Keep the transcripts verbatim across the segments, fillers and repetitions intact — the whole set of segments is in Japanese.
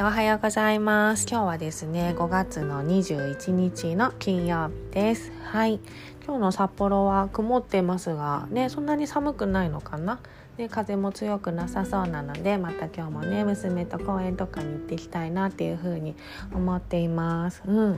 えー、おはようございます。今日はですねごがつのにじゅういちにちの金曜日です。はい、今日の札幌は曇ってますがね、そんなに寒くないのかな、ね、風も強くなさそうなので、また今日もね娘と公園とかに行ってきたいなっていう風に思っています。うん、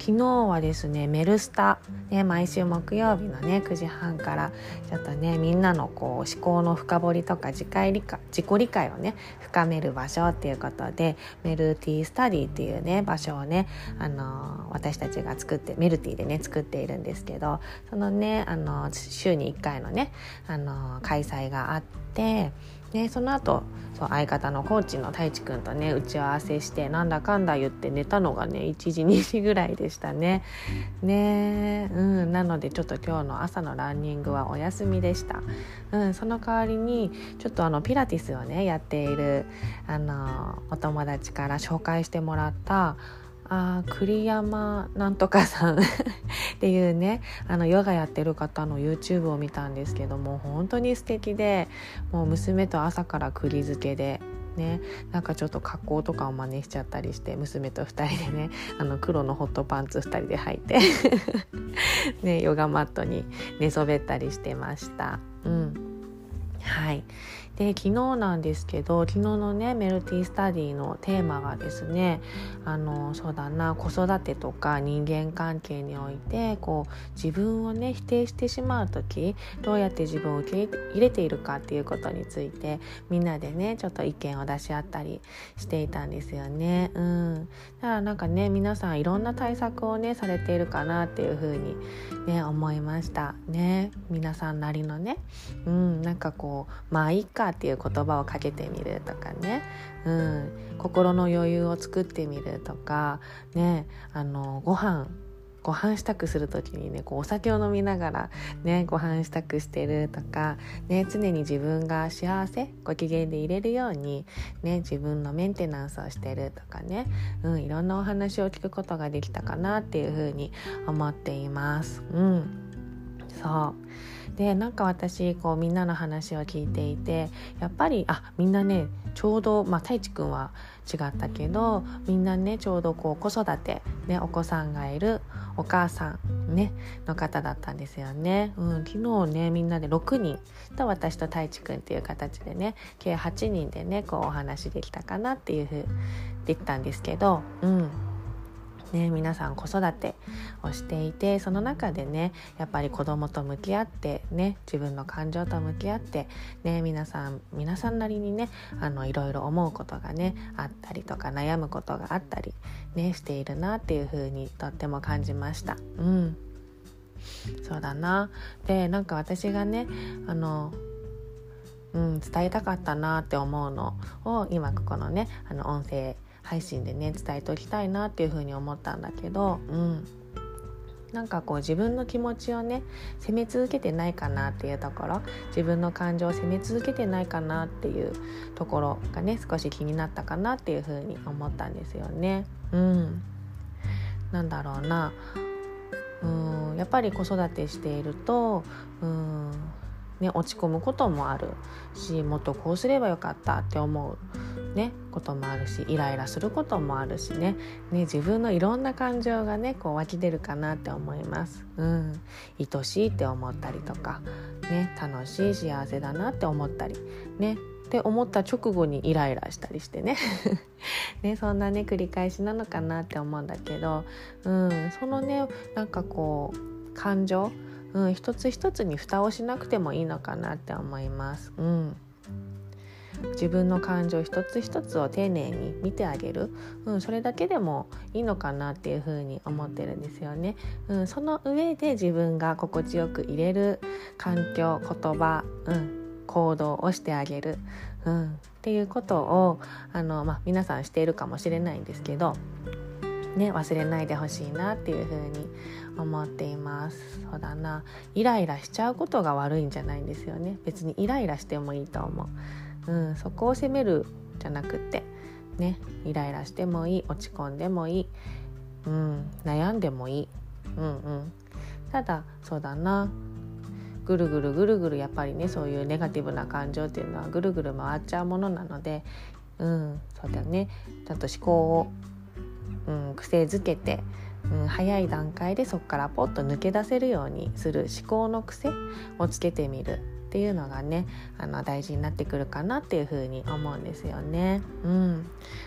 昨日はですねメルスタ、ね、毎週木曜日のねくじはんからちょっとねみんなのこう思考の深掘りとか自己理解、自己理解をね深める場所っていうことで、メルティースタディっていうね場所をね、あのー、私たちが作ってメルティーでね作っているんですけど、そのね、あのー、週にいっかいのね、あのー、開催があって、でその後そう相方のコーチの太一くんとね打ち合わせして、なんだかんだ言って寝たのがねいちじにじぐらいでしたね。ね、うん、なのでちょっと今日の朝のランニングはお休みでした。うん、その代わりにちょっとあのピラティスをねやっているあのお友達から紹介してもらったあ栗山なんとかさんっていうね、あのヨガやってる方の YouTube を見たんですけども、本当に素敵で、もう娘と朝から栗漬けでね、なんかちょっと格好とかを真似しちゃったりして、娘とふたりでねあの黒のホットパンツふたりで履いてねヨガマットに寝そべったりしてました。うん、はい。で昨日なんですけど、昨日のねメルティスタディのテーマがですね、あのそうだな子育てとか人間関係においてこう自分をね否定してしまうとき、どうやって自分を受け入れているかっていうことについてみんなでねちょっと意見を出し合ったりしていたんですよね。うん、だからなんかね皆さんいろんな対策をねされているかなっていうふうにね思いましたね。皆さんなりのね、うん、なんかこうまあいいかっていう言葉をかけてみるとかね、うん、心の余裕を作ってみるとかね、あのご飯ご飯支度するときにねこうお酒を飲みながらねご飯支度してるとかね、常に自分が幸せご機嫌でいれるようにね自分のメンテナンスをしてるとかね、うん、いろんなお話を聞くことができたかなっていうふうに思っています。うん、そうでなんか私こうみんなの話を聞いていて、やっぱりあみんなねちょうど、まあ、太一くんは違ったけどみんなねちょうどこう子育て、ね、お子さんがいるお母さん、ね、の方だったんですよね。うん、昨日ねみんなでろくにんと私と太一くんっていう形でね計はちにんでねこうお話できたかなっていうふうできたんですけど、うんね、皆さん子育てをしていて、その中でねやっぱり子供と向き合ってね自分の感情と向き合ってね皆さん皆さんなりにねあのいろいろ思うことがねあったりとか悩むことがあったりねしているなっていう風にとっても感じました。うん、そうだな。でなんか私がねあのうん伝えたかったなって思うのを今ここのねあの音声配信でね伝えておきたいなっていうふうに思ったんだけど、うん、なんかこう自分の気持ちをね責め続けてないかなっていうところ、自分の感情を責め続けてないかなっていうところがね少し気になったかなっていうふうに思ったんですよね。うん、なんだろうな、うん、やっぱり子育てしていると、うんね、落ち込むこともあるし、もっとこうすればよかったって思う、ね、こともあるし、イライラすることもあるし ね, ね自分のいろんな感情がねこう湧き出るかなって思います。うん、愛しいって思ったりとか、ね、楽しい幸せだなって思ったりねって思った直後にイライラしたりしてねねそんなね繰り返しなのかなって思うんだけど、うん、そのねなんかこう感情うん、一つ一つに蓋をしなくてもいいのかなって思います。うん、自分の感情一つ一つを丁寧に見てあげる、うん、それだけでもいいのかなっていうふうに思ってるんですよね。うん、その上で自分が心地よく入れる環境、言葉、うん、行動をしてあげる、うん、っていうことをあの、まあ、皆さんしているかもしれないんですけどね、忘れないでほしいなっていう風に思っています。そうだな、イライラしちゃうことが悪いんじゃないんですよね。別にイライラしてもいいと思う。うん、そこを責めるじゃなくてね、イライラしてもいい、落ち込んでもいい、うん、悩んでもいい、うんうん、ただそうだな、ぐるぐるぐるぐるやっぱりねそういうネガティブな感情っていうのはぐるぐる回っちゃうものなので、うん、そうだよね。ちゃんと思考を、うん、癖づけて、うん、早い段階でそこからポッと抜け出せるようにする思考の癖をつけてみるっていうのがね、あの大事になってくるかなっていうふうに思うんですよね、うん、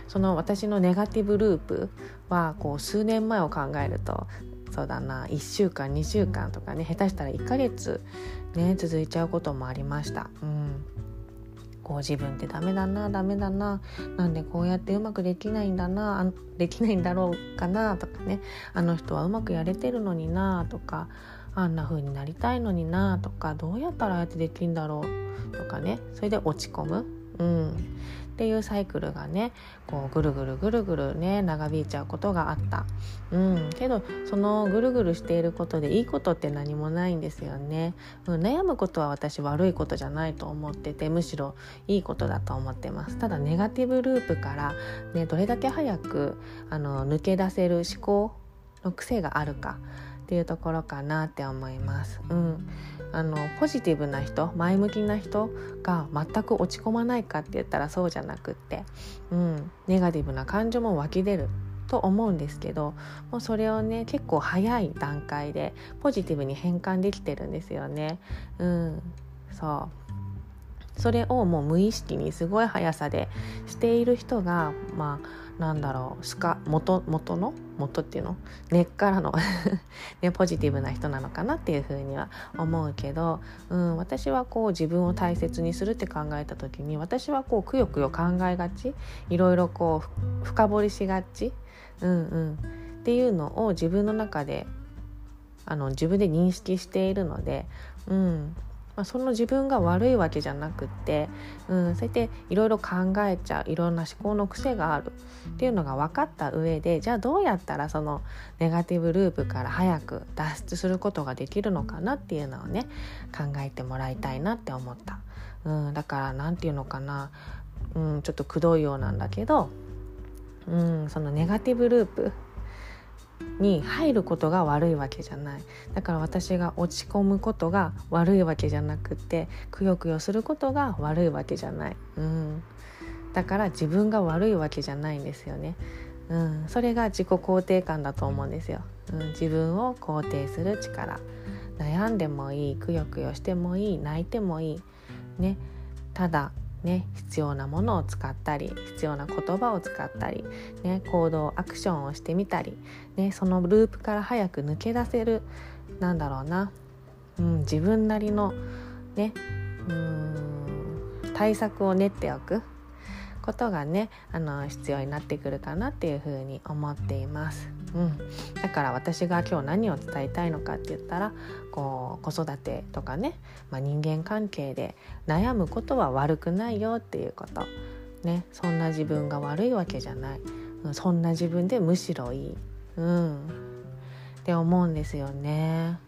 その私のネガティブループはこう数年前を考えるとそうだないっしゅうかんにしゅうかんとかね、下手したらいっかげつ、ね、続いちゃうこともありました、うん、こう自分ってダメだなダメだな、なんでこうやってうまくできないんだなできないんだろうかなとかね、あの人はうまくやれてるのになとか、あんな風になりたいのになとか、どうやったらああやってできるんだろうとかね、それで落ち込む、うん、っていうサイクルがねこうぐるぐるぐるぐるね長引いちゃうことがあった、うん、けどそのぐるぐるしていることでいいことって何もないんですよね、うん、悩むことは私悪いことじゃないと思ってて、むしろいいことだと思ってます。ただネガティブループから、ね、どれだけ早くあの抜け出せる思考の癖があるかっていうところかなって思います、うん、あのポジティブな人、前向きな人が全く落ち込まないかって言ったらそうじゃなくって、うん、ネガティブな感情も湧き出ると思うんですけど、もうそれをね結構早い段階でポジティブに変換できてるんですよね、うん、そう、それをもう無意識にすごい速さでしている人が、まあなんだろう、スカ 元, 元の元っていうの根っからの、ね、ポジティブな人なのかなっていうふうには思うけど、うん、私はこう自分を大切にするって考えた時に、私はこうくよくよ考えがち、いろいろこう深掘りしがち、うんうん、っていうのを自分の中であの自分で認識しているので、うんまあ、その自分が悪いわけじゃなくって、うん、そうやっていろいろ考えちゃう、いろんな思考の癖があるっていうのが分かった上で、じゃあどうやったらそのネガティブループから早く脱出することができるのかなっていうのをね考えてもらいたいなって思った、うん、だからなんていうのかな、うん、ちょっとくどいようなんだけど、うん、そのネガティブループに入ることが悪いわけじゃない。だから私が落ち込むことが悪いわけじゃなくて、くよくよすることが悪いわけじゃない、うん、だから自分が悪いわけじゃないんですよね、うん、それが自己肯定感だと思うんですよ、うん、自分を肯定する力、悩んでもいい、くよくよしてもいい、泣いてもいい、ね、ただね、必要なものを使ったり、必要な言葉を使ったり、ね、行動アクションをしてみたり、ね、そのループから早く抜け出せる、なんだろうな、うん、自分なりの、ね、うーん対策を練っておくことがねあの必要になってくるかなっていうふうに思っています、うん、だから私が今日何を伝えたいのかって言ったら、こう子育てとかね、まあ、人間関係で悩むことは悪くないよっていうこと、ね、そんな自分が悪いわけじゃない、そんな自分でむしろいい、うん、って思うんですよね。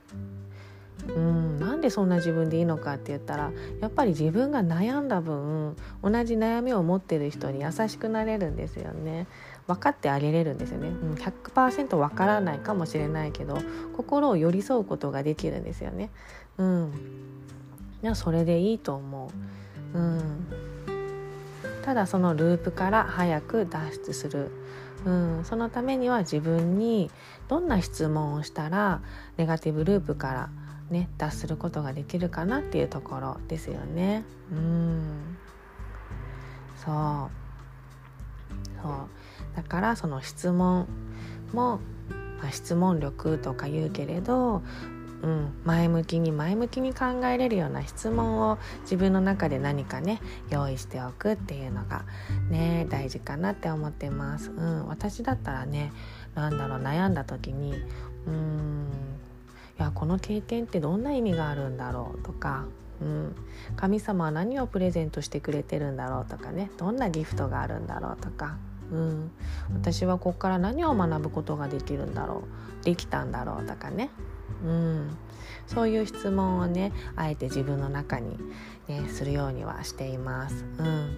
うん、なんでそんな自分でいいのかって言ったら、やっぱり自分が悩んだ分同じ悩みを持ってる人に優しくなれるんですよね。分かってあげれるんですよね。 ひゃくパーセント 分からないかもしれないけど、心を寄り添うことができるんですよね、うん、いやそれでいいと思う、うん、ただそのループから早く脱出する、うん、そのためには自分にどんな質問をしたらネガティブループからね、脱することができるかなっていうところですよね。うん、そう、そう。だからその質問も、まあ、質問力とか言うけれど、うん、前向きに前向きに考えれるような質問を自分の中で何かね用意しておくっていうのがね大事かなって思ってます。うん、私だったらね、なんだろう、悩んだ時に、うーん。いやこの経験ってどんな意味があるんだろうとか、うん、神様は何をプレゼントしてくれてるんだろうとかね、どんなギフトがあるんだろうとか、うん、私はここから何を学ぶことができるんだろう、できたんだろうとかね、うん、そういう質問をねあえて自分の中に、ね、するようにはしています、うん、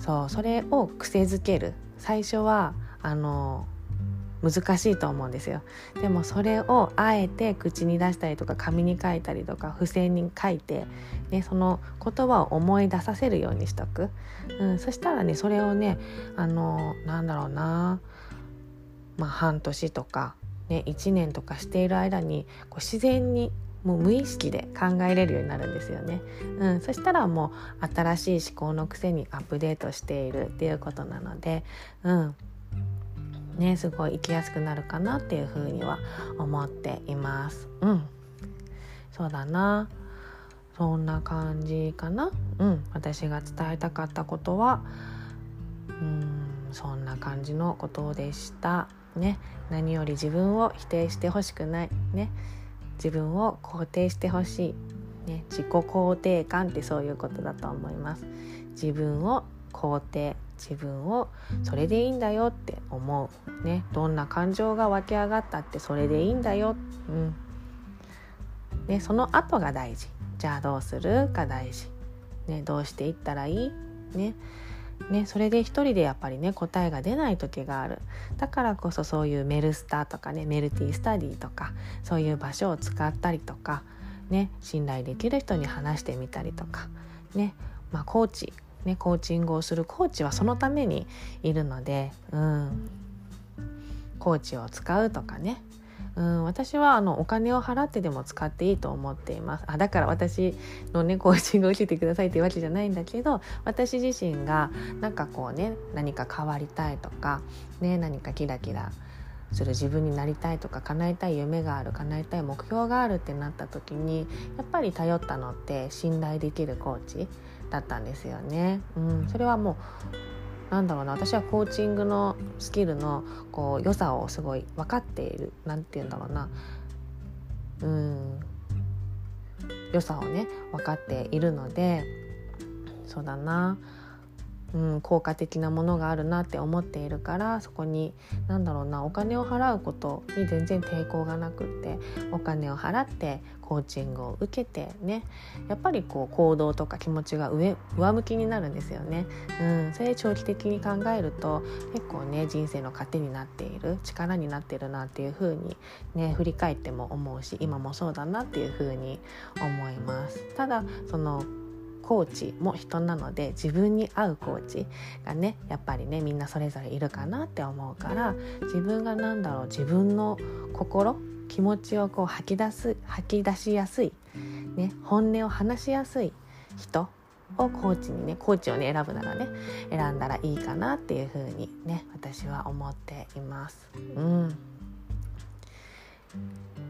そう、それを癖づける。最初はあの難しいと思うんですよ。でもそれをあえて口に出したりとか紙に書いたりとか付箋に書いて、ね、その言葉を思い出させるようにしとく、うん、そしたらねそれをねあのなんだろうな、まあ、半年とか、ね、いちねんとかしている間にこう自然にもう無意識で考えれるようになるんですよね、うん、そしたらもう新しい思考のくせにアップデートしているっていうことなので、うんね、すごい生きやすくなるかなっていうふうには思っています、うん、そうだなそんな感じかな、うん、私が伝えたかったことはうんそんな感じのことでした、ね、何より自分を否定してほしくないね、自分を肯定してほしい、ね、自己肯定感ってそういうことだと思います。自分を肯定、自分をそれでいいんだよって思う、ね、どんな感情が湧き上がったってそれでいいんだよ、うんね、その後が大事、じゃあどうするか大事、ね、どうしていったらいい、ねね、それで一人でやっぱりね答えが出ない時がある。だからこそそういうメルスターとかねメルティースタディとかそういう場所を使ったりとかね、信頼できる人に話してみたりとかね、まあコーチねコーチングをするコーチはそのためにいるので、うんコーチを使うとかね、うん私はあのお金を払ってでも使っていいと思っています。あだから私のねコーチングを受けてくださいっていうわけじゃないんだけど、私自身がなんかこうね何か変わりたいとか、ね、何かキラキラする自分になりたいとか叶えたい夢がある、叶えたい目標があるってなった時にやっぱり頼ったのって信頼できるコーチだったんですよね、うん、それはもうなんだろうな、私はコーチングのスキルのこう良さをすごい分かっている、なんていうんだろうな、うん良さをね分かっているので、そうだな、うん、効果的なものがあるなって思っているから、そこになんだろうなお金を払うことに全然抵抗がなくってお金を払ってコーチングを受けてね、やっぱりこう行動とか気持ちが上、上向きになるんですよね、うん、それ長期的に考えると結構ね人生の糧になっている、力になっているなっていう風にね振り返っても思うし、今もそうだなっていう風に思います。ただそのコーチも人なので自分に合うコーチがねやっぱりねみんなそれぞれいるかなって思うから、自分がなんだろう自分の心気持ちをこう吐き出す吐き出しやすい、ね、本音を話しやすい人をコーチにねコーチをね選ぶならね選んだらいいかなっていう風にね私は思っています。うん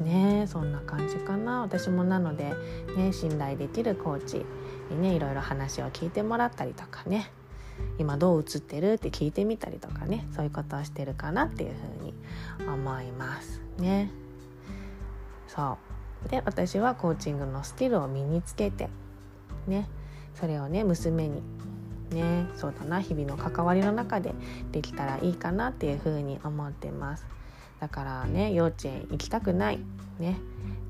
ね、そんな感じかな。私もなので、ね、信頼できるコーチにねいろいろ話を聞いてもらったりとかね、今どう映ってるって聞いてみたりとかね、そういうことをしてるかなっていうふうに思いますね。そうで私はコーチングのスキルを身につけてね、それをね娘にねそうだな日々の関わりの中でできたらいいかなっていうふうに思ってます。だからね幼稚園行きたくないね、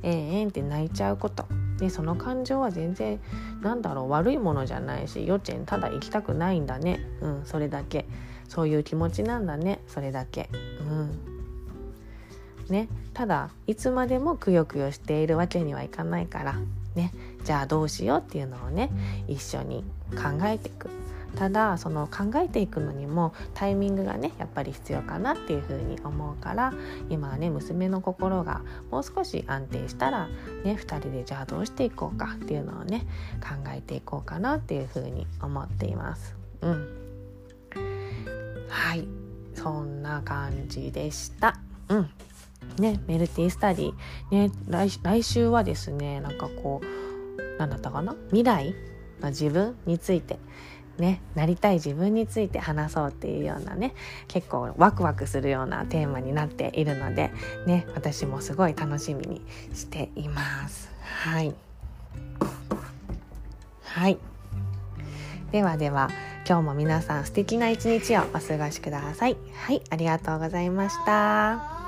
えんえんって泣いちゃうこと、ね、その感情は全然なんだろう悪いものじゃないし、幼稚園ただ行きたくないんだね、うん、それだけそういう気持ちなんだね、それだけ、うんね、ただいつまでもくよくよしているわけにはいかないから、ね、じゃあどうしようっていうのをね一緒に考えていく。ただその考えていくのにもタイミングがねやっぱり必要かなっていうふうに思うから、今はね娘の心がもう少し安定したらねふたりでじゃあどうしていこうかっていうのをね考えていこうかなっていうふうに思っています、うん、はいそんな感じでした、うんね、メルティスタディ、ね、来、来週はですねなんかこう何だったかな未来の自分についてね、なりたい自分について話そうっていうようなね結構ワクワクするようなテーマになっているので、ね、私もすごい楽しみにしています、はいはい、ではでは今日も皆さん素敵な一日をお過ごしください、はい、ありがとうございました。